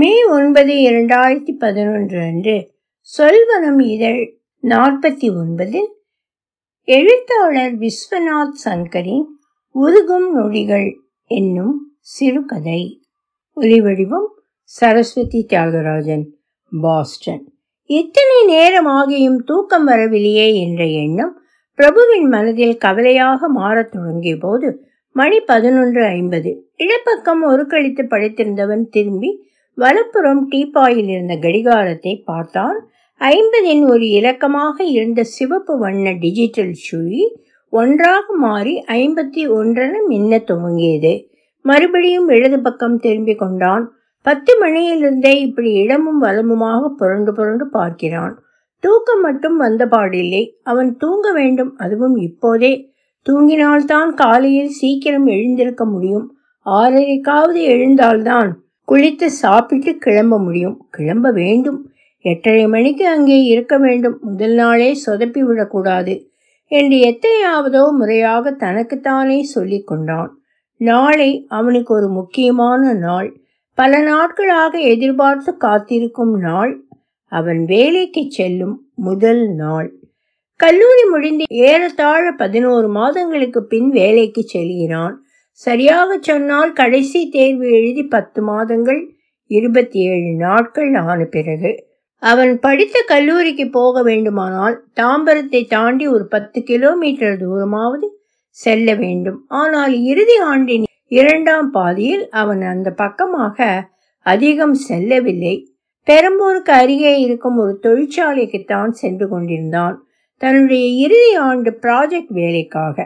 மே 9, 2011 அன்று சொல்வனம் இதழ் 49 எழுத்தாளர் விஸ்வநாத் சங்கரி உருகும் நொடிகள் என்னும் சிறுகதை. ஒலிவடிவம் சரஸ்வதி தியாகராஜன், பாஸ்டன். இத்தனை நேரமாகியும் தூக்கம் வரவில்லையே என்ற எண்ணம் பிரபுவின் மனதில் கவலையாக மாறத் தொடங்கிய போது மணி 11:50. இடப்பக்கம் ஒரு கழித்து படுத்திருந்தவன் திரும்பி வலப்புறம் டீப்பாயில் இருந்த கடிகாரத்தை பார்த்தான். 50-இன் ஒரு இலக்கமாக இருந்த சிவப்பு வண்ண டிஜிட்டல் சுழி ஒன்றாக மாறி 51 மின்ன துவங்கியது. மறுபடியும் இடது பக்கம் திரும்பி கொண்டான். 10 மணியிலிருந்தே இப்படி இடமும் வலமுமாக புரண்டு புரண்டு பார்க்கிறான். தூக்கம் மட்டும் வந்த பாடில்லை. அவன் தூங்க வேண்டும், அதுவும் இப்போதே. தூங்கினால்தான் காலையில் சீக்கிரம் எழுந்திருக்க முடியும். 6:30க்காவது எழுந்தால்தான் குளித்து சாப்பிட்டு கிளம்ப முடியும். கிளம்ப வேண்டும், 8:30 மணிக்கு அங்கே இருக்க வேண்டும். முதல் நாளே சொதப்பி விடக்கூடாது என்று எத்தனையாவதோ முறையாக தனக்குத்தானே சொல்லி கொண்டான். நாளை அவனுக்கு ஒரு முக்கியமான நாள், பல நாட்களாக எதிர்பார்த்து காத்திருக்கும் நாள், அவன் வேலைக்கு செல்லும் முதல் நாள். கல்லூரி முடிந்து ஏறத்தாழ 11 மாதங்களுக்கு பின் வேலைக்கு செல்கிறான். சரியாக சொன்னால் கடைசி தேர்வு எழுதி 10 மாதங்கள் 27 நாட்கள் ஆன பிறகு அவன் படித்த கல்லூரிக்கு போக வேண்டுமானால் தாம்பரத்தை தாண்டி ஒரு 10 கிலோமீட்டர் தூரமாவது செல்ல வேண்டும். ஆனால் இறுதி ஆண்டின் 2ஆம் பாதியில் அவன் அந்த பக்கமாக அதிகம் செல்லவில்லை. பெரம்பூருக்கு அருகே இருக்கும் ஒரு தொழிற்சாலைக்குத்தான் சென்று கொண்டிருந்தான், தன்னுடைய இறுதி ஆண்டு ப்ராஜெக்ட் வேலைக்காக.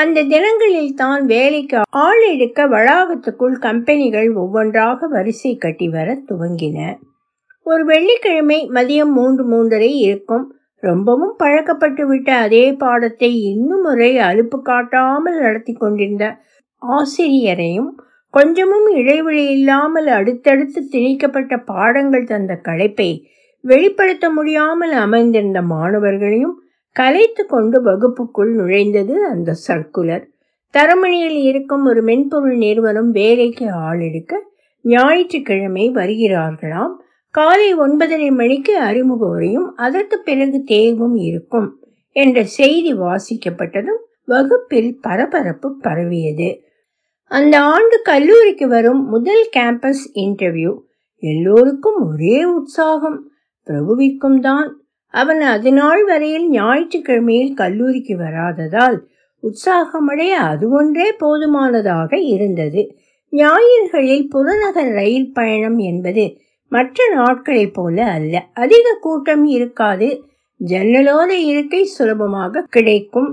அந்த தினங்களில் தான் வேலைக்கு ஆள் எடுக்க வளாகத்துக்குள் கம்பெனிகள் ஒவ்வொன்றாக வரிசை கட்டி வர துவங்கின. ஒரு வெள்ளிக்கிழமை மதியம் 3, 3:30 இருக்கும். ரொம்பவும் பழக்கப்பட்டு விட்ட அதே பாடத்தை இன்னும் முறை அலுப்பு காட்டாமல் நடத்தி கொண்டிருந்த ஆசிரியரையும், கொஞ்சமும் இடைவெளி இல்லாமல் அடுத்தடுத்து திணிக்கப்பட்ட பாடங்கள் தந்த களைப்பை வெளிப்படுத்த முடியாமல் அமைந்திருந்த மாணவர்களையும் கலைத்து கொண்டு வகுப்புக்குள் நுழைந்தது அந்த சர்க்குலர். தரமணியில் இருக்கும் ஒரு மென்பொருள் நிறுவனம் வேலைக்கு ஆள் எடுக்க ஞாயிற்றுக்கிழமை வருகிறார்களாம். காலை 9:30 மணிக்கு அறிமுக உரையும் அதற்கு பிறகு தேர்வும் இருக்கும் என்ற செய்தி வாசிக்கப்பட்டதும் வகுப்பில் பரபரப்பு பரவியது. அந்த ஆண்டு கல்லூரிக்கு வரும் முதல் கேம்பஸ் இன்டர்வியூ. எல்லோருக்கும் ஒரே உற்சாகம், பிரபுவிற்கும் தான். அவன் அது நாள் வரையில் ஞாயிற்றுக்கிழமையில் கல்லூரிக்கு வராததால் உற்சாகமடைய அது ஒன்றே போதுமானதாக இருந்தது. ஞாயிறுகளில் புறநகர் ரயில் பயணம் என்பது மற்ற நாட்களை போல அல்ல. அதிக கூட்டம் இருக்காது, ஜன்னலோர இருக்கை சுலபமாக கிடைக்கும்.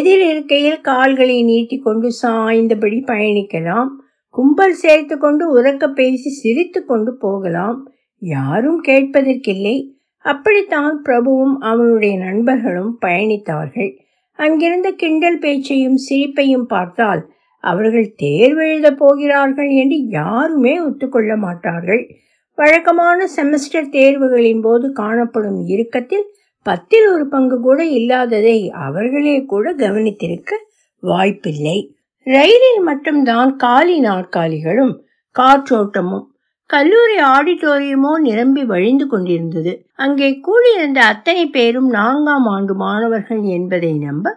எதிர் இருக்கையில் கால்களை நீட்டி கொண்டு சாய்ந்தபடி பயணிக்கலாம். கும்பல் சேர்த்து கொண்டு உறக்க பேசி சிரித்து கொண்டு போகலாம். யாரும் கேட்பதற்கில்லை. அப்படித்தான் பிரபுவும் அவனுடைய நண்பர்களும் பயணித்தார்கள். அங்கிருந்த கிண்டல் பேச்சையும் சிரிப்பையும் பார்த்தால் அவர்கள் தேர்வெழுத போகிறார்கள் என்று யாருமே ஒத்துக்கொள்ள மாட்டார்கள். வழக்கமான செமஸ்டர் தேர்வுகளின் போது காணப்படும் இறுக்கத்தில் 10ல் 1 பங்கு கூட இல்லாததை அவர்களே கூட கவனித்திருக்க வாய்ப்பில்லை. ரயிலில் மட்டும்தான் காலி நாற்காலிகளும் காற்றோட்டமும். கல்லூரி ஆடிட்டோரியமோ நிரம்பி வழிந்து கொண்டிருந்தது. அங்கே கூடியிருந்த அத்தனை பேரும் 4ஆம் ஆண்டு மாணவர்கள் என்பதை நம்ப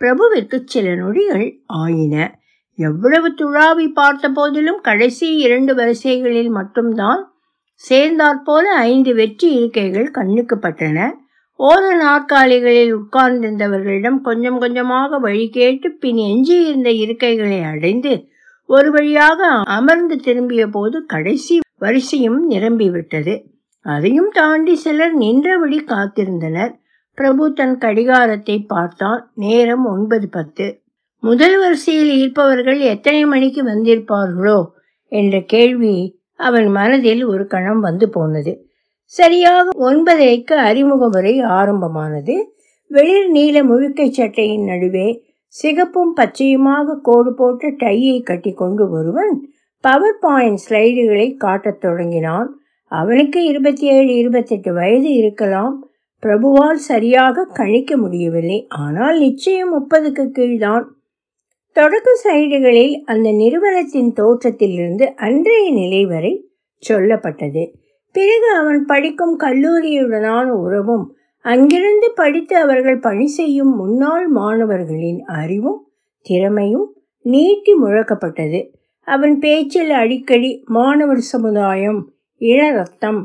பிரபுவிற்கு சில நொடிகள் ஆயின. எவ்வளவு துழாவி பார்த்த போதிலும் கடைசி 2 வரிசைகளில் மட்டும்தான் சேர்ந்தாற்போல 5 வெற்று இருக்கைகள் கண்ணுக்கு பட்டன. ஓர நாற்காலிகளில் உட்கார்ந்திருந்தவர்களிடம் கொஞ்சம் கொஞ்சமாக வழி கேட்டு பின் எஞ்சியிருந்த இருக்கைகளை அடைந்து ஒரு வழியாக அமர்ந்து திரும்பிய போது கடைசி வரிசையும் நிரம்பிவிட்டது. அதையும் தாண்டி சிலர் நின்றபடி காத்திருந்தனர். பிரபு தன் கடிகாரத்தை பார்த்தான். நேரம் 9:10. முதல் வரிசையில் இருப்பவர்கள் எத்தனை மணிக்கு வந்திருப்பார்களோ என்ற கேள்வி அவன் மனதில் ஒரு கணம் வந்து போனது. சரியாக 9:30க்கு அறிமுக உரை ஆரம்பமானது. வெளிர் நீல முழுக்கை சட்டையின் நடுவே சிகப்பும் பச்சையுமாக கோடு போட்ட டையை கட்டி கொண்டு ஒருவன் பவர்பாயிண்ட் ஸ்லைடுகளை காட்டத் தொடங்கினான். அவனுக்கு 27, 28 வயது இருக்கலாம். பிரபுவால் சரியாக கணிக்க முடியவில்லை, ஆனால் நிச்சயம் 30க்கு கீழ்தான். தொடக்க ஸ்லைடுகளில் அந்த நிறுவனத்தின் தோற்றத்திலிருந்து அன்றைய நிலை வரை சொல்லப்பட்டது. பிறகு அவன் படிக்கும் கல்லூரியுடனான உறவும் அங்கிருந்து படித்து அவர்கள் பணி செய்யும் முன்னாள் மாணவர்களின் அறிவும் திறமையும் நீட்டி முழக்கப்பட்டது. அவன் பேச்சில் அடிக்கடி மாணவர் சமுதாயம், இள ரத்தம்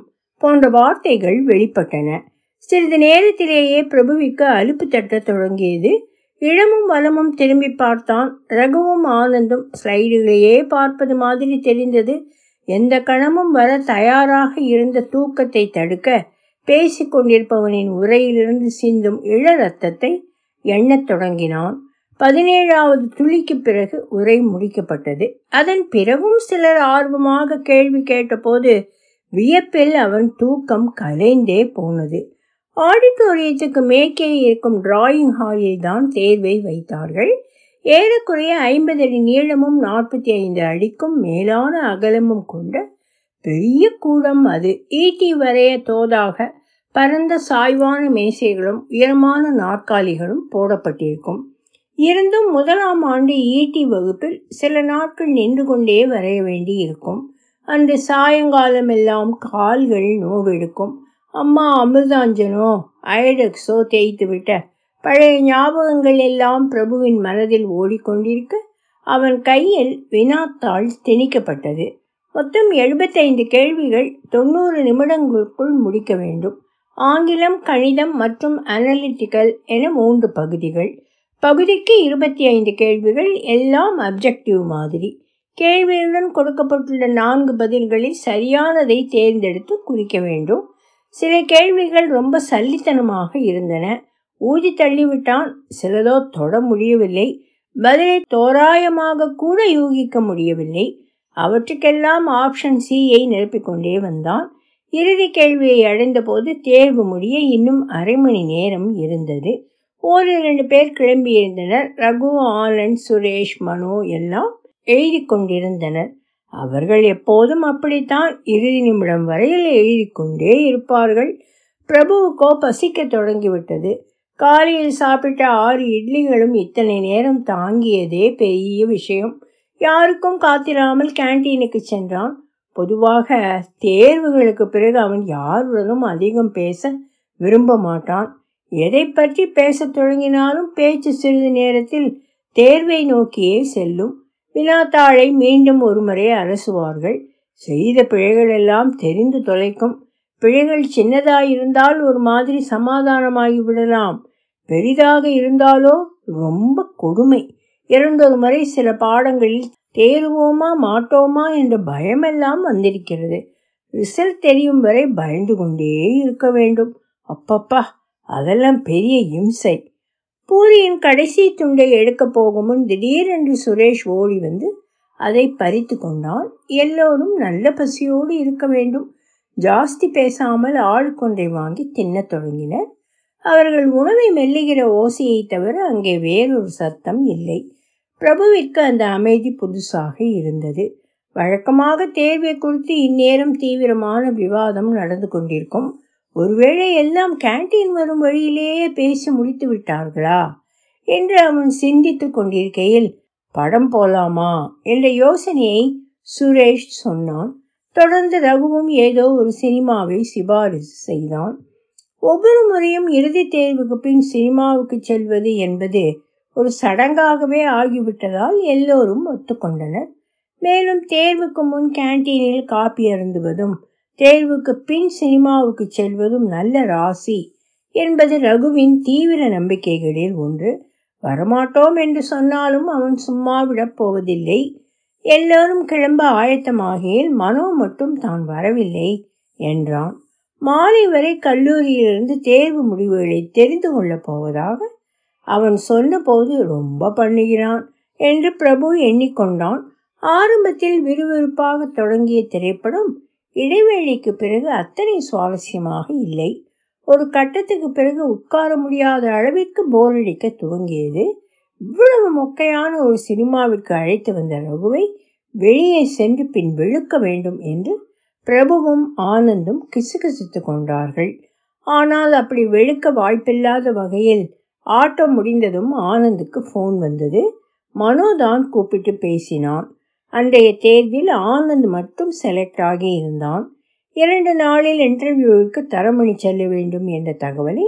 போன்ற வார்த்தைகள் வெளிப்பட்டன. சிறிது நேரத்திலேயே பிரபுவிக்கு அலுப்பு தட்டத் தொடங்கியது. இடமும் வலமும் திரும்பி பார்த்தான். ரகுவும் ஆனந்தும் ஸ்லைடுகளையே பார்ப்பது மாதிரி தெரிந்தது. எந்த கணமும் வர தயாராக இருந்த தூக்கத்தை தடுக்க பேசிக்கொண்டிருப்பவனின் உரையிலிருந்து சிந்தும் இள ரத்தத்தை எண்ணத் தொடங்கினான். 17வது துளிக்கு பிறகு உரை முடிக்கப்பட்டது. அதன் பிறகும் சிலர் ஆர்வமாக கேள்வி கேட்டபோது வியப்பில் அவன் தூக்கம் கலைந்தே போனது. ஆடிட்டோரியத்துக்கு மேற்கே இருக்கும் டிராயிங் ஹாலில் தான் தேர்வை வைத்தார்கள். ஏறக்குறைய 50 அடி நீளமும் 45 அடிக்கும் மேலான அகலமும் கொண்ட பெரிய கூடம் அது. ஈட்டி வரைய தோதாக பரந்த சாய்வான மேசைகளும் உயரமான நாற்காலிகளும் போடப்பட்டிருக்கும். இருந்தும் முதலாம் ஆண்டு ஈட்டி வகுப்பில் சில நாட்கள் நின்று கொண்டே வரைய வேண்டி இருக்கும். அன்று சாயங்காலமெல்லாம் கால்கள் நோவெடுக்கும். அம்மா அமிர்தாஞ்சனோ ஐடெக்ஸோ தேய்த்து விட்ட பழைய ஞாபகங்கள் எல்லாம் பிரபுவின் மனதில் ஓடிக்கொண்டிருக்க அவன் கையில் வினாத்தாள் திணிக்கப்பட்டது. மொத்தம் 75 கேள்விகள் 90 நிமிடங்களுக்குள் முடிக்க வேண்டும். ஆங்கிலம், கணிதம் மற்றும் அனலிட்டிக்கல் என 3 பகுதிகள். பகுதிக்கு 25 கேள்விகள், எல்லாம் அப்ஜெக்டிவ் மாதிரி. கேள்வியுடன் கொடுக்கப்பட்டுள்ள 4 பதில்களில் சரியானதை தேர்ந்தெடுத்து குறிக்க வேண்டும். சில கேள்விகள் ரொம்ப சல்லித்தனமாக இருந்தன. ஊதி தள்ளிவிட்டான். சிலதோ தொட முடியவில்லை. பதிலை தோராயமாக கூட யூகிக்க முடியவில்லை. அவற்றுக்கெல்லாம் ஆப்ஷன் சியை நிரப்பிக்கொண்டே வந்தான். இறுதி கேள்வியை அடைந்தபோது தேர்வு முடிய இன்னும் அரை மணி நேரம் இருந்தது. 1-2 பேர் கிளம்பியிருந்தனர். ரகு, ஆனந்த், சுரேஷ், மனோ எல்லாம் எழுதி கொண்டிருந்தனர். அவர்கள் எப்போதும் அப்படித்தான் இறுதி நிமிடம் வரையில் எழுதி கொண்டே இருப்பார்கள். பிரபுவுக்கோ பசிக்க தொடங்கிவிட்டது. காலையில் சாப்பிட்ட 6 இட்லிகளும் இத்தனை நேரம் தாங்கியதே பெரிய விஷயம். யாருக்கும் காத்திராமல் கேன்டீனுக்கு சென்றான். பொதுவாக தேர்வுகளுக்கு பிறகு அவன் யாருடனும் அதிகம் பேச விரும்ப மாட்டான். எதை பற்றி பேச தொடங்கினாலும் பேச்சு சிறிது நேரத்தில் தேர்வை நோக்கியே செல்லும். வினாத்தாளை மீண்டும் ஒருமுறை அரசுவார்கள். செய்த பிழைகளெல்லாம் தெரிந்து தொலைக்கும். பிழைகள் சின்னதாயிருந்தால் ஒரு மாதிரி சமாதானமாகிவிடலாம். பெரிதாக இருந்தாலோ ரொம்ப கொடுமை. 2-3 முறை சில பாடங்களில் தேர்வோமா மாட்டோமா என்ற பயமெல்லாம் வந்திருக்கிறது. ரிசல்ட் தெரியும் வரை பயந்து கொண்டே இருக்க வேண்டும். அப்பப்பா, அதெல்லாம் பெரிய இம்சை. பூரியின் கடைசி துண்டை எடுக்கப் போகுமுன் திடீரென்று சுரேஷ் ஓடி வந்து அதை பறித்து கொண்டான். எல்லோரும் நல்ல பசியோடு இருக்க வேண்டும். ஜாஸ்தி பேசாமல் ஆளுக்கொன்றை வாங்கி தின்னத் தொடங்கினர். அவர்கள் உணவை மெல்லுகிற ஓசையை தவிர அங்கே வேறொரு சத்தம் இல்லை. பிரபுவிற்கு அந்த அமைதி புதுசாக இருந்தது. வழக்கமாக தேர்வை குறித்து இந்நேரம் தீவிரமான விவாதம் நடந்து கொண்டிருக்கும். ஒருவேளை எல்லாம் கேன்டீன் வரும் வழியிலேயே பேசி முடித்து விட்டார்களா என்று அவன் சிந்தித்து கொண்டிருக்கையில் படம் போலாமா என்ற யோசனையை சுரேஷ் சொன்னான். தொடர்ந்து ரகுவும் ஏதோ ஒரு சினிமாவை சிபாரிசு செய்தான். ஒவ்வொரு முறையும் இறுதி தேர்வுக்கு பின் சினிமாவுக்கு செல்வது என்பது ஒரு சடங்காகவே ஆகிவிட்டதால் எல்லோரும் ஒத்துக்கொண்டனர். மேலும் தேர்வுக்கு முன் கேன்டீனில் காபி அருந்துவதும் தேர்வுக்கு பின் சினிமாவுக்கு செல்வதும் நல்ல ராசி என்பது ரகுவின் தீவிர நம்பிக்கைகளில் ஒன்று. வரமாட்டோம் என்று சொன்னாலும் அவன் சும்மா விடப் போவதில்லை. எல்லோரும் கிளம்ப ஆயத்தமாகியில் மனோ மட்டும் தான் வரவில்லை என்றான். மாலை வரை கல்லூரியிலிருந்து தேர்வு முடிவுகளை தெரிந்து கொள்ளப் போவதாக அவன் சொன்னபோது ரொம்ப பண்ணுகிறான் என்று பிரபு எண்ணிக்கொண்டான். ஆரம்பத்தில் விறுவிறுப்பாக தொடங்கிய திரைப்படம் இடைவேளைக்கு பிறகு அத்தனை சுவாரஸ்யமாக இல்லை. ஒரு கட்டத்துக்கு பிறகு உட்கார முடியாத அளவிற்கு போரடிக்க துவங்கியது. இவ்வளவு மொக்கையான ஒரு சினிமாவிற்கு அழைத்து வந்த ரகுவை வெளியே சென்று பின் விழுக்க வேண்டும் என்று பிரபுவும் ஆனந்தும் கிசுகிசுத்து கொண்டார்கள். ஆனால் அப்படி வெளுக்க வாய்ப்பில்லாத வகையில் ஆட்டம் முடிந்ததும் ஆனந்துக்கு ஃபோன் வந்தது. மனோதான் கூப்பிட்டு பேசினான். அன்றைய தேர்வில் ஆனந்த் மட்டும் செலக்ட் ஆகி இருந்தான். 2 நாளில் இன்டர்வியூவுக்கு தரமணி செல்ல வேண்டும் என்ற தகவலை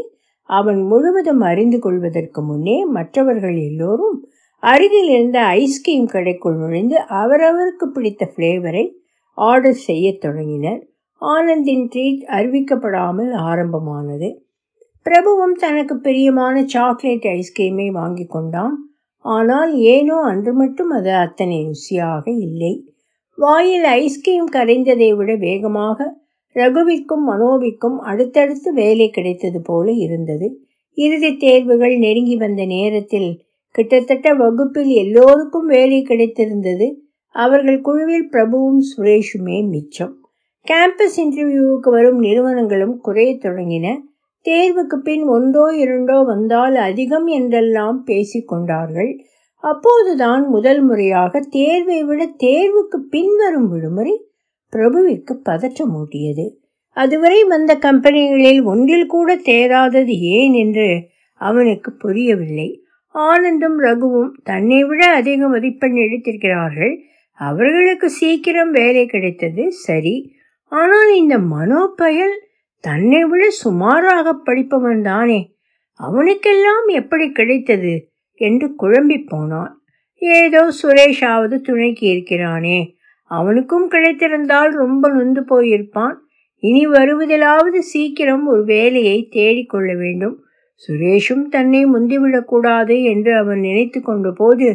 அவன் முழுவதும் அறிந்து கொள்வதற்கு முன்னே மற்றவர்கள் எல்லோரும் அருகில் இருந்த ஐஸ்கிரீம் கடைக்குள் நுழைந்து அவரவருக்கு பிடித்த ஃப்ளேவரை ஆர்டர் செய்ய தொடங்கினர். ஆனந்தின் ட்ரீட் அறிவிக்கப்படாமல் ஆரம்பமானது. பிரபுவும் தனக்கு பிரியமான சாக்லேட் ஐஸ்கிரீமை வாங்கி கொண்டான். ஆனால் ஏனோ அன்று மட்டும் அது அத்தனை ருசியாக இல்லை. வாயில் ஐஸ்கிரீம் கரைந்ததை விட வேகமாக ரகுவிற்கும் மனோவிற்கும் அடுத்தடுத்து வேலை கிடைத்தது போல இருந்தது. இறுதி தேர்வுகள் நெருங்கி வந்த நேரத்தில் கிட்டத்தட்ட வகுப்பில் எல்லோருக்கும் வேலை கிடைத்திருந்தது. அவர்கள் குழுவில் பிரபுவும் சுரேஷுமே மிச்சம். கேம்பஸ் இன்டர்வியூவுக்கு வரும் நிறுவனங்களும் குறைய தொடங்கின. தேர்வுக்கு பின் 1-2 வந்தால் அதிகம் என்றெல்லாம் பேசிக்கொண்டார்கள். அப்போதுதான் முதல் முறையாக தேர்வை விட தேர்வுக்கு பின்வரும் விடுமுறை பிரபுவிற்கு பதற்றம் ஊட்டியது. அதுவரை வந்த கம்பெனிகளில் ஒன்றில் கூட தேராதது ஏன் என்று அவனுக்கு புரியவில்லை. ஆனந்தும் ரகுவும் தன்னை விட அதிக மதிப்பெண் எடுத்திருக்கிறார்கள். அவர்களுக்கு சீக்கிரம் வேலை கிடைத்தது சரி. ஆனால் இந்த மனோபயல் தன்னை விட சுமாராக படிப்பவன் தானே, அவனுக்கெல்லாம் எப்படி கிடைத்தது என்று குழம்பி போனான். ஏதோ சுரேஷாவது துணைக்கு இருக்கிறானே, அவனுக்கும் கிடைத்திருந்தால் ரொம்ப நொந்து போயிருப்பான். இனி வருவதிலாவது சீக்கிரம் ஒரு வேலையை தேடிக்கொள்ள வேண்டும், சுரேஷும் தன்னை முந்திவிடக்கூடாது என்று அவன் நினைத்து கொண்ட போது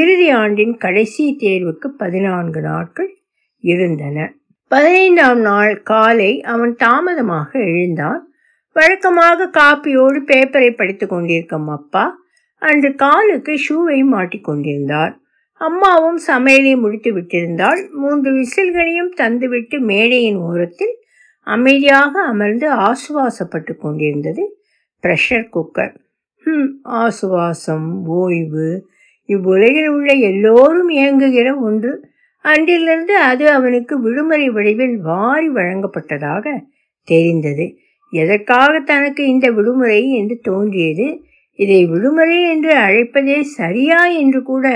இறுதி ஆண்டின் கடைசி தேர்வுக்கு 14 நாட்கள் இருந்தன. 15ஆம் நாள் காலை அவன் தாமதமாக எழுந்தான். வழக்கமாக காப்பியோடு பேப்பரை படித்து கொண்டிருக்கும் அப்பா அன்று காலுக்கு ஷூவை மாட்டிக்கொண்டிருந்தார். அம்மாவும் சமையலை முடித்து விட்டிருந்தாள். 3 விசில்களையும் தந்துவிட்டு மேடையின் ஓரத்தில் அமைதியாக அமர்ந்து ஆசுவாசப்பட்டு கொண்டிருந்தது ப்ரெஷர் குக்கர். ஆசுவாசம், ஓய்வு, இவ்வுலகில் உள்ள எல்லோரும் இயங்குகிற ஒன்று. அன்றிலிருந்து அது அவனுக்கு விடுமுறை வடிவில் வாரி வழங்கப்பட்டதாக தெரிந்தது. எதற்காக தனக்கு இந்த விடுமுறை என்று தோன்றியது. இதை விடுமுறை என்று அழைப்பதே சரியா என்று கூட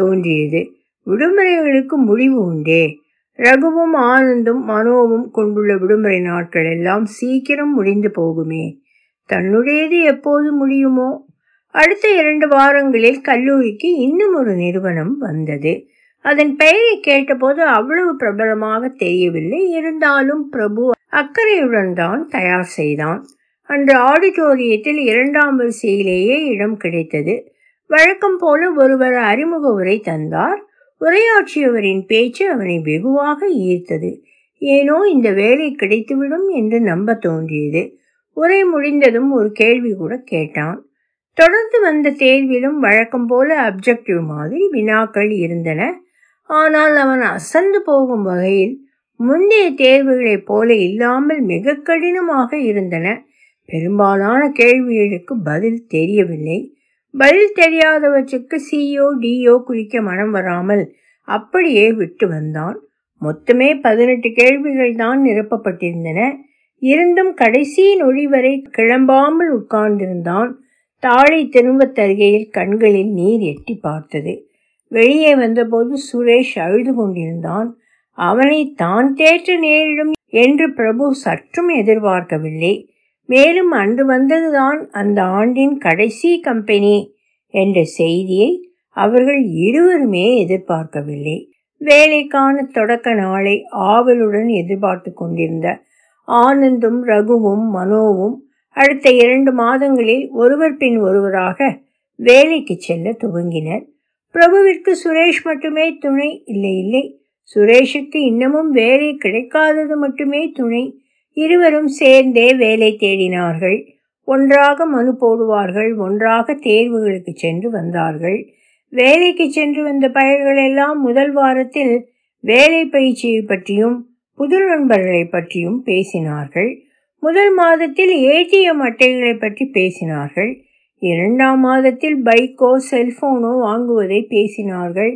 தோன்றியது. விடுமுறைகளுக்கு முடிவு உண்டே. ரகுவும் ஆனந்தும் மனோவும் கொண்டுள்ள விடுமுறை நாட்கள் எல்லாம் சீக்கிரம் முடிந்து போகுமே. தன்னுடையது எப்போது முடியுமோ? அடுத்த 2 வாரங்களில் கல்லூரிக்கு இன்னும் ஒரு நிறுவனம் வந்தது. அதன் பெயரை கேட்டபோது அவ்வளவு பிரபலமாக தெரியவில்லை. இருந்தாலும் பிரபு அக்கறையுடன் தான் தயார் செய்தான். அன்று ஆடிட்டோரியத்தில் 2ஆம் வரிசையிலேயே இடம் கிடைத்தது. வழக்கம் போல ஒருவர் அறிமுக உரை தந்தார். உரையாற்றியவரின் பேச்சு அவனை வெகுவாக ஈர்த்தது. ஏனோ இந்த வேலை கிடைத்துவிடும் என்று நம்ப தோன்றியது. உரை முடிந்ததும் ஒரு கேள்வி கூட கேட்டான். தொடர்ந்து வந்த தேர்விலும் வழக்கம் போல அப்ஜெக்டிவ் மாதிரி வினாக்கள் இருந்தன. ஆனால் அவன் அசந்து போகும் வகையில் முந்தைய தேர்வுகளைப் போல இல்லாமல் மிக கடினமாக இருந்தன. பெரும்பாலான கேள்விகளுக்கு பதில் தெரியவில்லை. பதில் தெரியாதவற்றுக்கு சிஓ டிஓ குறிக்க மனம் வராமல் அப்படியே விட்டு வந்தான். மொத்தமே 18 கேள்விகள் தான் நிரப்பப்பட்டிருந்தன. இருந்தும் கடைசி நொடி வரை கிளம்பாமல் உட்கார்ந்திருந்தான். தாழை திரும்ப தருகையில் கண்களில் நீர் எட்டி பார்த்தது. வெளியே வந்தபோது சுரேஷ் அழுது கொண்டிருந்தான். அவனை தான் தேற்ற நேரிடும் என்று பிரபு சற்றும் எதிர்பார்க்கவில்லை. மேலும் அன்று வந்ததுதான் அந்த ஆண்டின் கடைசி கம்பெனி என்ற செய்தியை அவர்கள் இருவருமே எதிர்பார்க்கவில்லை. வேலைக்கான தொடக்க நாளை ஆவலுடன் எதிர்பார்த்து கொண்டிருந்த ஆனந்தும் ரகுவும் மனோவும் அடுத்த 2 மாதங்களில் ஒருவர் பின் ஒருவராக வேலைக்கு செல்ல துவங்கினர். பிரபுவிற்கு சுரேஷ் மட்டுமே துணை. இல்லை, சுரேஷுக்கு இன்னமும் வேலை கிடைக்காதது மட்டுமே துணை. இருவரும் சேர்ந்தே வேலை தேடினார்கள். ஒன்றாக மனு போடுவார்கள், ஒன்றாக தேர்வுகளுக்கு சென்று வந்தார்கள். வேலைக்கு சென்று வந்த பயல்களெல்லாம் முதல் வாரத்தில் வேலை பயிற்சியை பற்றியும் புது நண்பர்களை பற்றியும் பேசினார்கள். முதல் மாதத்தில் ஏடிஎம் அட்டைகளை பற்றி பேசினார்கள். 2ஆம் மாதத்தில் பைக்கோ செல்போனோ வாங்குவதை பேசினார்கள்.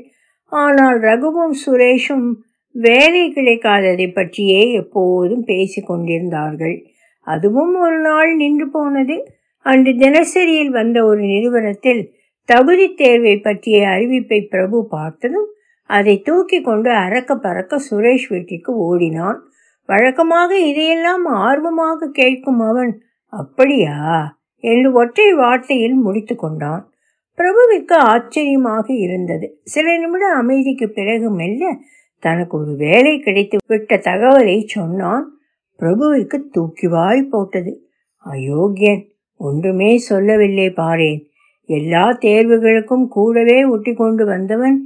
ஆனால் ரகுவும் சுரேஷும் வேலை கிடைக்காததை பற்றியே எப்போதும் பேசி கொண்டிருந்தார்கள். அதுவும் ஒரு நாள் நின்று போனது. அன்று தினசரியில் வந்த ஒரு நிறுவனத்தில் தகுதி தேர்வை பற்றிய அறிவிப்பை பிரபு பார்த்ததும் அதை தூக்கி கொண்டு அறக்க பறக்க சுரேஷ் வீட்டிற்கு ஓடினான். வழக்கமாக இதையெல்லாம் ஆர்வமாக கேட்கும் அவன், அப்படியா என்று ஒற்றை வார்த்தையில் முடித்து கொண்டான். பிரபுவிற்கு ஆச்சரியமாக இருந்தது. சில நிமிட அமைதிக்கு பிறகு மெல்ல தனக்கு ஒரு வேலை கிடைத்து விட்ட தகவலை சொன்னான். பிரபுவிற்கு தூக்கிவாய் போட்டது. அயோக்கியன், ஒன்றுமே சொல்லவில்லை பாரேன். எல்லா தேர்வுகளுக்கும் கூடவே ஒட்டி கொண்டு வந்தவன்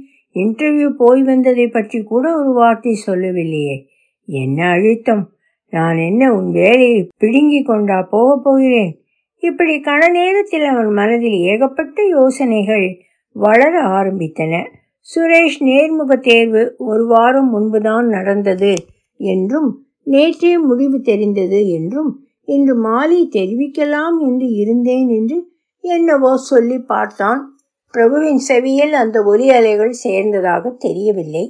இன்டர்வியூ போய் வந்ததை பற்றி கூட ஒரு வார்த்தை சொல்லவில்லையே. என்ன அழுத்தம்! நான் என்ன உன் வேலையை பிடுங்கி கொண்டா போக போகிறேன்? இப்படி கண நேரத்தில் அவன் மனதில் ஏகப்பட்ட யோசனைகள் வளர ஆரம்பித்தன. சுரேஷ் நேர்முக தேர்வு ஒரு வாரம் முன்புதான் நடந்தது என்றும் நேற்றே முடிவு தெரிந்தது என்றும் இன்று மாலை தெரிவிக்கலாம் என்று இருந்தேன் என்று என்னவோ சொல்லி பார்த்தான். பிரபுவின் செவியில் அந்த ஒலி அலைகள் சேர்ந்ததாக தெரியவில்லை.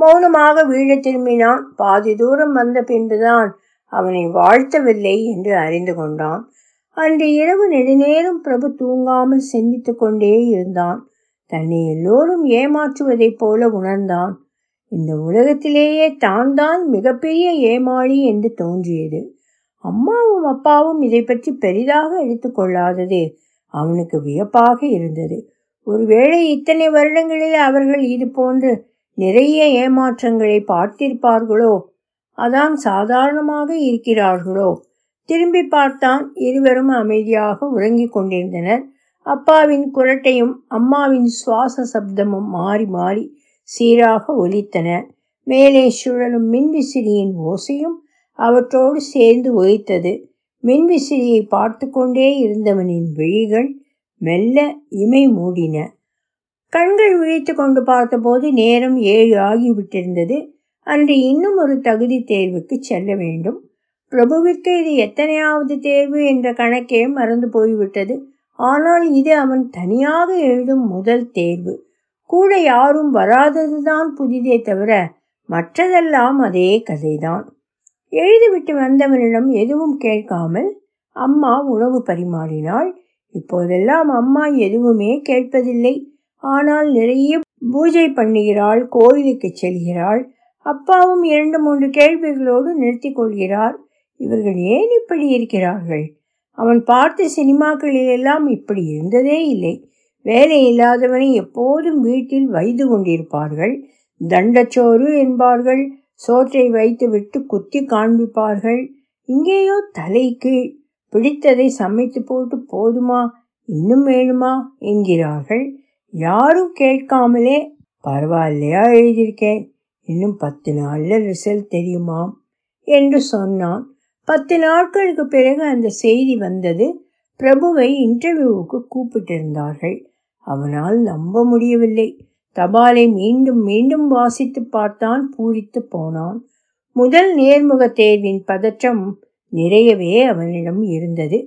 மௌனமாக வீடு திரும்பினான். பாதி தூரம் வந்த பின்புதான் அவனை வாழ்த்தவில்லை என்று அறிந்து கொண்டான். அன்று இரவு நெடுநேரம் பிரபு தூங்காமல் சிந்தித்து கொண்டே இருந்தான். தன்னை எல்லோரும் ஏமாற்றுவதைப் போல உணர்ந்தான். இந்த உலகத்திலேயே தான் தான் மிகப்பெரிய ஏமாளி என்று தோன்றியது. அம்மாவும் அப்பாவும் இதை பற்றி பெரிதாக எடுத்துக்கொள்ளாதது அவனுக்கு வியப்பாக இருந்தது. ஒருவேளை இத்தனை வருடங்களில் அவர்கள் இது போன்று நிறைய ஏமாற்றங்களை பார்த்திருப்பார்களோ, அதான் சாதாரணமாக இருக்கிறார்களோ. திரும்பி பார்த்தான். இருவரும் அமைதியாக உறங்கிக் கொண்டிருந்தனர். அப்பாவின் குரட்டையும் அம்மாவின் சுவாச சப்தமும் மாறி மாறி சீராக ஒலித்தன. மேலே சுழலும் மின்விசிறியின் ஓசையும் அவற்றோடு சேர்ந்து ஒலித்தது. மின்விசிறியை பார்த்து கொண்டே இருந்தவனின் விழிகள் மெல்ல இமை மூடின. கண்கள் விழித்து கொண்டு பார்த்தபோது நேரம் 7 ஆகிவிட்டிருந்தது. அன்று இன்னும் ஒரு தகுதி தேர்வுக்கு செல்ல வேண்டும். பிரபுவிற்கு இது எத்தனையாவது தேர்வு என்ற கணக்கே மறந்து போய்விட்டது. ஆனால் இது அவன் தனியாக எழுதும் முதல் தேர்வு. கூட யாரும் வராததுதான் புதிதே தவிர மற்றதெல்லாம் அதே கதைதான். எழுதிவிட்டு வந்தவனிடம் எதுவும் கேட்காமல் அம்மா உணவு பரிமாறினாள். இப்போதெல்லாம் அம்மா எதுவுமே கேட்பதில்லை. ஆனால் நிறைய பூஜை பண்ணுகிறாள், கோயிலுக்கு செல்கிறாள். அப்பாவும் 2-3 கேள்விகளோடு நிறுத்தி கொள்கிறார். இவர்கள் ஏன் இப்படி இருக்கிறார்கள்? அவன் பார்த்த சினிமாக்களிலெல்லாம் இப்படி இருந்ததே இல்லை. வேலை இல்லாதவனை எப்போதும் வீட்டில் வைத்து கொண்டிருப்பார்கள். தண்டச்சோறு என்பார்கள். சோற்றை வைத்து விட்டு குத்தி காண்பிப்பார்கள். இங்கேயோ தலைக்கு பிடித்ததை சமைத்து போட்டு போதுமா, இன்னும் வேணுமா என்கிறார்கள். யாரும் கேட்காமலே பரவாயில்லையா எழுதியிருக்கேன், இன்னும் 10 நாளில் ரிசல்ட் தெரியுமாம் என்று சொன்னான். 10 நாட்களுக்கு பிறகு அந்த செய்தி வந்தது. பிரபுவை இன்டர்வியூவுக்கு கூப்பிட்டிருந்தார்கள். அவனால் நம்ப முடியவில்லை. தபாலை மீண்டும் மீண்டும் வாசித்து பார்த்தான். பூரித்து போனான். முதல் நேர்முக தேர்வின் பதற்றம் நிறையவே அவனிடம் இருந்தது.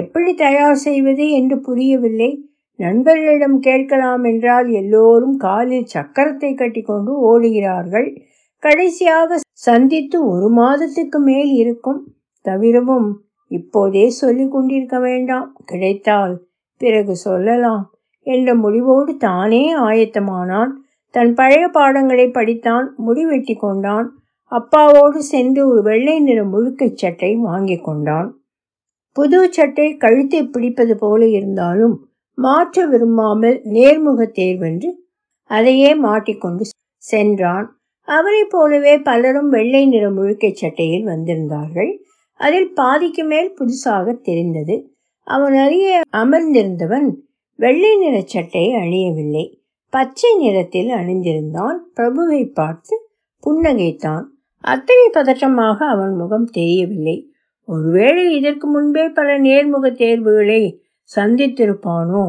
எப்படி தயார் செய்வது என்று புரியவில்லை. நண்பர்களிடம் கேட்கலாம் என்றால் எல்லோரும் காலில் சக்கரத்தை கட்டி கொண்டு ஓடுகிறார்கள். கடைசியாக சந்தித்து 1 மாதத்துக்கு மேல் இருக்கும். தவிரவும் இப்போதே சொல்லி கொண்டிருக்க வேண்டாம், கிடைத்தால் பிறகு சொல்லலாம் என்ற முடிவோடு தானே ஆயத்தமானான். தன் பழைய பாடங்களை படித்தான். முடிவெட்டி கொண்டான். அப்பாவோடு சென்று ஒரு வெள்ளை நிற முழுக்கை சட்டை வாங்கி கொண்டான். புது சட்டை கழுத்தை பிடிப்பது போல இருந்தாலும் மாற்ற விரும்பாமல் நேர்முக தேர்வென்று அதையே மாட்டிக்கொண்டு சென்றான். அவரை போலவே பலரும் வெள்ளை நிற முழுக்கை சட்டையில் வந்திருந்தார்கள். அதில் பாதிக்கு மேல் புதுசாக தெரிந்தது. அவன் அருகே அமர்ந்திருந்தவன் வெள்ளை நிற சட்டை அணியவில்லை, பச்சை நிறத்தில் அணிந்திருந்தான். பிரபுவை பார்த்து புன்னகைத்தான். அத்தனை பதற்றமாக அவன் முகம் தெரியவில்லை. ஒருவேளை இதற்கு முன்பே பல நேர்முக தேர்வுகளை சந்தித்திருப்பானோ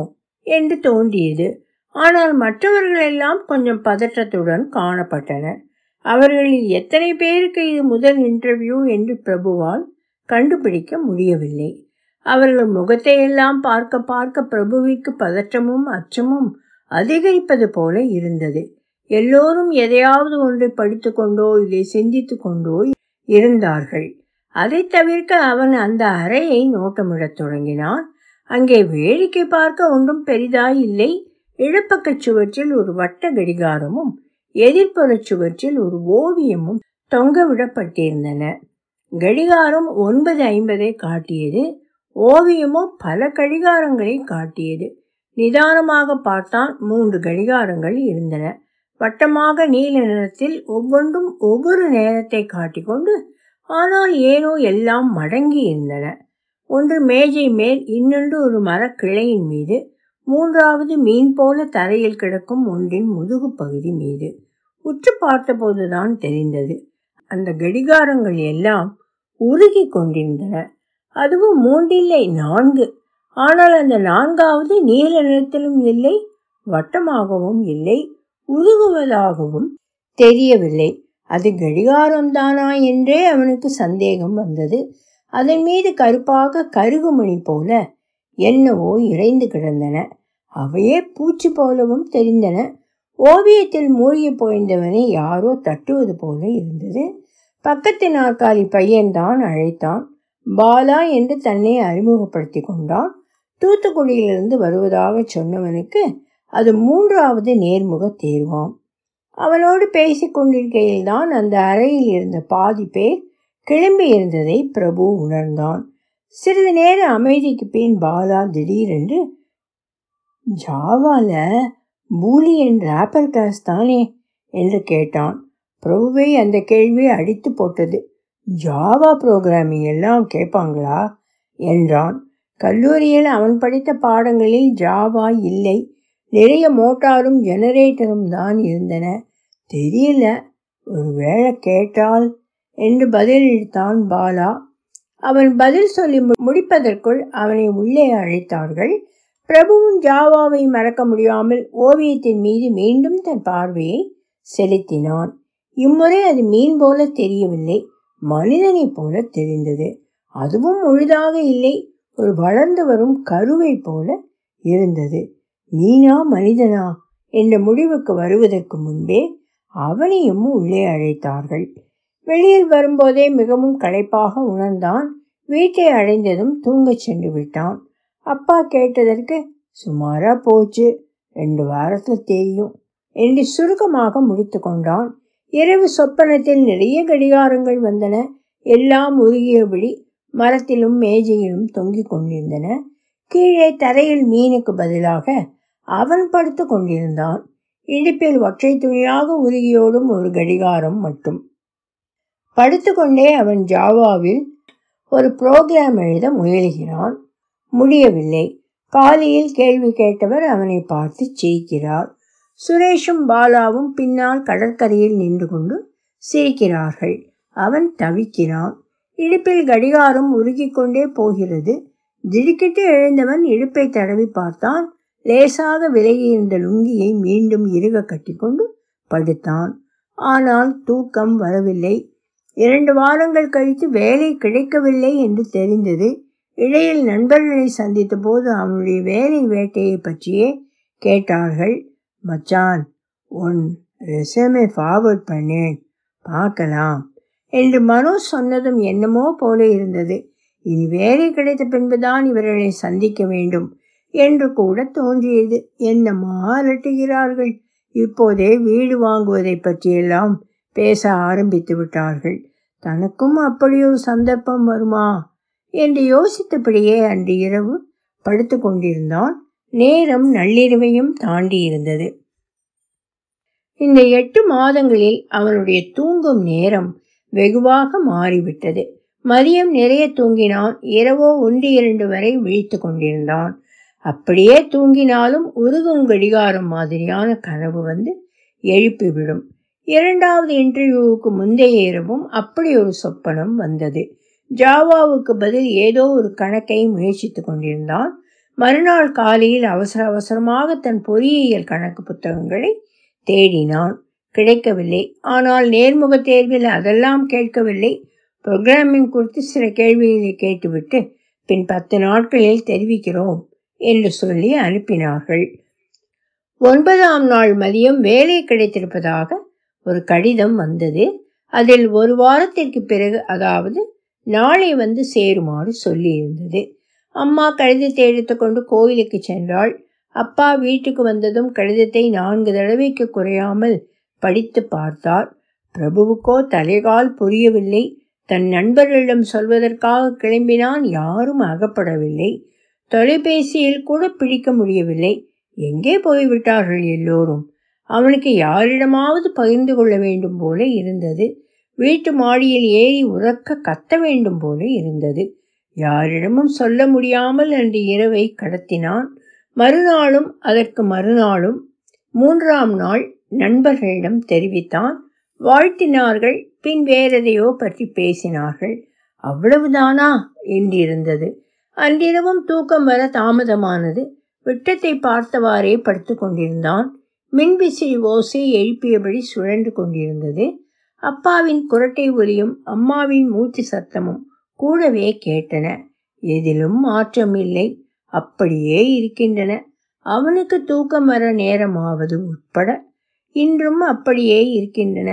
என்று தோன்றியது. ஆனால் மற்றவர்களெல்லாம் கொஞ்சம் பதற்றத்துடன் காணப்பட்டனர். அவர்களில் எத்தனை பேருக்கு இது முதல் இன்டர்வியூ என்று பிரபுவால் கண்டுபிடிக்க முடியவில்லை. அவர்கள் முகத்தையெல்லாம் பார்க்க பார்க்க பிரபுவிற்கு பதற்றமும் அச்சமும் அதிகரிப்பது போல இருந்தது. எல்லோரும் எதையாவது ஒன்றை படித்து கொண்டோ இதை சிந்தித்து கொண்டோ இருந்தார்கள். அதை தவிர்க்க அவன் அந்த அறையை நோட்டமிடத் தொடங்கினான். அங்கே வேடிக்கை பார்க்க ஒன்றும் பெரிதாய் இல்லை. இடப்பக்க சுவற்றில் ஒரு வட்ட கடிகாரமும் எதிர்ப்புறச் சுவற்றில் ஒரு ஓவியமும் தொங்கவிடப்பட்டிருந்தன. கடிகாரம் 9:50 காட்டியது. ஓவியமும் பல கடிகாரங்களை காட்டியது. நிதானமாக பார்த்தால் 3 கடிகாரங்கள் இருந்தன. வட்டமாக நீல நிறத்தில் ஒவ்வொன்றும் ஒவ்வொரு நேரத்தை காட்டிக்கொண்டு, ஆனால் ஏனோ எல்லாம் மடங்கி இருந்தன. ஒன்று மேஜை மேல், இன்னொன்று ஒரு மரக்கிளையின் மீது, மூன்றாவது மீன் போல தரையில் கிடக்கும் ஒன்றின் முதுகு பகுதி மீது. உற்று பார்த்தபோதுதான் தெரிந்தது, அந்த கடிகாரங்கள் எல்லாம் உருகி கொண்டிருந்தன. அதுவும் 3 இல்லை 4. ஆனால் அந்த 4வது நீல நிறத்திலும் இல்லை, வட்டமாகவும் இல்லை, உருகுவதாகவும் தெரியவில்லை. அது கடிகாரம்தானா என்றே அவனுக்கு சந்தேகம் வந்தது. அதன் மீது கருப்பாக கருகுமணி போல என்னவோ இறைந்து கிடந்தன. அவையே பூச்சி போலவும் தெரிந்தன. ஓவியத்தில் மூழ்கி போய்ந்தவனை யாரோ தட்டுவது போல இருந்தது. பக்கத்து நாற்காலி பையன்தான் அழைத்தான். பாலா என்று தன்னை அறிமுகப்படுத்தி கொண்டான். தூத்துக்குடியிலிருந்து வருவதாக சொன்னவனுக்கு அது 3வது நேர்முக தேர்வாம். அவனோடு பேசி கொண்டிருக்கையில்தான் அந்த அறையில் இருந்த பாதி பேர் கிளம்பி இருந்ததை பிரபு உணர்ந்தான். சிறிது நேர அமைதிக்கு பின் பாலா திடீரென்று, ஜாவால பூலியன் ராப்பர் கிளாஸ் தானே என்று கேட்டான். பிரபுவை அந்த கேள்வி அடித்து போட்டது. ஜாவா புரோகிராமிங் எல்லாம் கேட்பாங்களா என்றான். கல்லூரியில் அவன் படித்த பாடங்களில் ஜாவா இல்லை. நிறைய மோட்டாரும் ஜெனரேட்டரும் தான் இருந்தன. தெரியல, ஒரு வேளை கேட்டால் என்று பதிலளித்தான் பாலா. அவன் பதில் சொல்லி முடிப்பதற்குள் அவனை உள்ளே அழைத்தார்கள். பிரபுவும் ஜாவாவை மறக்க முடியாமல் ஓவியத்தின் மீது மீண்டும் தன் பார்வையை செலுத்தினான். இம்முறை அது மீன் போல தெரியவில்லை, மனிதனை போல தெரிந்தது. அதுவும் முழுதாக இல்லை, ஒரு வளர்ந்து வரும் கருவை போல இருந்தது. மீனா மனிதனா என்ற முடிவுக்கு வருவதற்கு முன்பே அவனையும் உள்ளே அழைத்தார்கள். வெளியில் வரும்போதே மிகவும் களைப்பாக உணர்ந்தான். வீட்டை அடைந்ததும் தூங்கச் சென்று விட்டான். அப்பா கேட்டதற்கு, சுமாரா போச்சு, 2 வாரத்தில் தெரியும் என்று சுருக்கமாக முடித்து கொண்டான். இரவு சொப்பனத்தில் நிறைய கடிகாரங்கள் வந்தன. எல்லாம் உருகியபடி மரத்திலும் மேஜையிலும் தொங்கிக் கொண்டிருந்தன. கீழே தரையில் மீனுக்கு பதிலாக அவன் படுத்து கொண்டிருந்தான். இடுப்பில் ஒற்றை துணியாக உருகியோடும் ஒரு கடிகாரம் மட்டும். படுத்துக்கொண்டே அவன் ஜாவாவில் ஒரு புரோகிராம் எழுத முயல்கிறான். முடியவில்லை. காலையில் கேள்வி கேட்டவர் அவனை பார்த்து சிரிக்கிறார். சுரேஷும் பாலாவும் பின்னால் கடற்கரையில் நின்று கொண்டு சிரிக்கிறார்கள். அவன் தவிக்கிறான். இடுப்பில் கடிகாரம் உருகிக்கொண்டே போகிறது. திடுக்கிட்டு எழுந்தவன் இடுப்பை தடவி பார்த்தான். லேசாக விலகி இருந்த லுங்கியை மீண்டும் இறுக கட்டிக்கொண்டு படுத்தான். ஆனால் தூக்கம் வரவில்லை. 2 வாரங்கள் கழித்து வேலை கிடைக்கவில்லை என்று தெரிந்தது. இடையில் நண்பர்களை சந்தித்த போது அவனுடைய வேலை வேட்டையை பற்றியே கேட்டார்கள். மச்சான், உன் ரெசுமே ஃபார்வர்ட் பண்ணேன், பார்க்கலாம் என்று மனோஜ் சொன்னதும் என்னமோ போல இருந்தது. இனி வேலை கிடைத்த பின்புதான் இவர்களை சந்திக்க வேண்டும் என்று கூட தோன்றியது. என்னமா அலட்டுகிறார்கள், இப்போதே வீடு வாங்குவதை பற்றியெல்லாம் பேச ஆரம்பித்து விட்டார்கள். தனக்கும் அப்படியொரு சந்தர்ப்பம் வருமா என்று யோசித்தபடியே அன்று இரவு படுத்து கொண்டிருந்தான். நேரம் நள்ளிரவையும் தாண்டி இருந்தது. இந்த 8 மாதங்களில் அவனுடைய தூங்கும் நேரம் வெகுவாக மாறிவிட்டது. மதியம் நிறைய தூங்கினான். இரவோ 1-2 வரை விழித்து கொண்டிருந்தான். அப்படியே தூங்கினாலும் உருகும் கடிகாரம் மாதிரியான கனவு வந்து எழுப்பிவிடும். 2வது இன்டர்வியூவுக்கு முந்தைய இரவும் அப்படி ஒரு சொப்பனம் வந்தது. ஜாவாவுக்கு பதில் ஏதோ ஒரு கணக்கை முயற்சித்து கொண்டிருந்தான். மறுநாள் காலையில் அவசர அவசரமாக தன் பொறியியல் கணக்கு புத்தகங்களை தேடினான். கிடைக்கவில்லை. ஆனால் நேர்முக தேர்வில் அதெல்லாம் கேட்கவில்லை. புரோகிராமிங் குறித்து சில கேள்விகளை கேட்டுவிட்டு பின் 10 நாட்களில் தெரிவிக்கிறோம் என்று சொல்லி அனுப்பினார்கள். 9ஆம் நாள் மதியம் வேலை கிடைத்திருப்பதாக ஒரு கடிதம் வந்தது. அதில் 1 வாரத்திற்கு பிறகு, அதாவது நாளை வந்து சேருமாறு சொல்லியிருந்தது. அம்மா கடிதத்தை எடுத்துக்கொண்டு கோயிலுக்கு சென்றாள். அப்பா வீட்டுக்கு வந்ததும் கடிதத்தை 4 தடவைக்கு குறையாமல் படித்து பார்த்தார். பிரபுவுக்கோ தலைகால் புரியவில்லை. தன் நண்பர்களிடம் சொல்வதற்காக கிளம்பினான். யாரும் அகப்படவில்லை. தொலைபேசியில் கூட பிடிக்க முடியவில்லை. எங்கே போய்விட்டார்கள் எல்லோரும்? அவனுக்கு யாரிடமாவது பகிர்ந்து கொள்ள வேண்டும் போல இருந்தது. வீட்டு மாடியில் ஏறி உறக்க கத்த வேண்டும் போல இருந்தது. யாரிடமும் சொல்ல முடியாமல் அன்று இரவை கடத்தினான். மறுநாளும் அதற்கு மறுநாளும் 3ஆம் நாள் நண்பர்களிடம் தெரிவித்தான். வாழ்த்தினார்கள். பின் வேறெதையோ பற்றி பேசினார்கள். அவ்வளவுதானா என்றிருந்தது. அன்றிரவும் தூக்கம் வர தாமதமானது. விட்டத்தை பார்த்தவாறே படுத்து கொண்டிருந்தான். மின்விசிறி ஓசை எழுப்பியபடி சுழன்று கொண்டிருந்தது. அப்பாவின் குரட்டை ஒலியும் அம்மாவின் மூச்சு சத்தமும் கூடவே கேட்டன. எதிலும் மாற்றம் இல்லை. அப்படியே இருக்கின்றன. அவனுக்கு தூக்கம் வர நேரமாவது உட்பட இன்றும் அப்படியே இருக்கின்றன.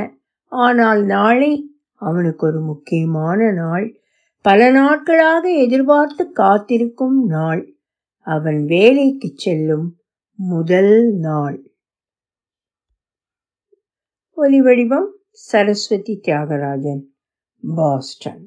ஆனால் நாளை அவனுக்கு ஒரு முக்கியமான நாள். பல நாட்களாக எதிர்பார்த்து காத்திருக்கும் நாள். அவன் வேலைக்கு செல்லும் முதல் நாள். ஒலி வடிவம் சரஸ்வதி தியாகராஜன், பாஸ்டன்.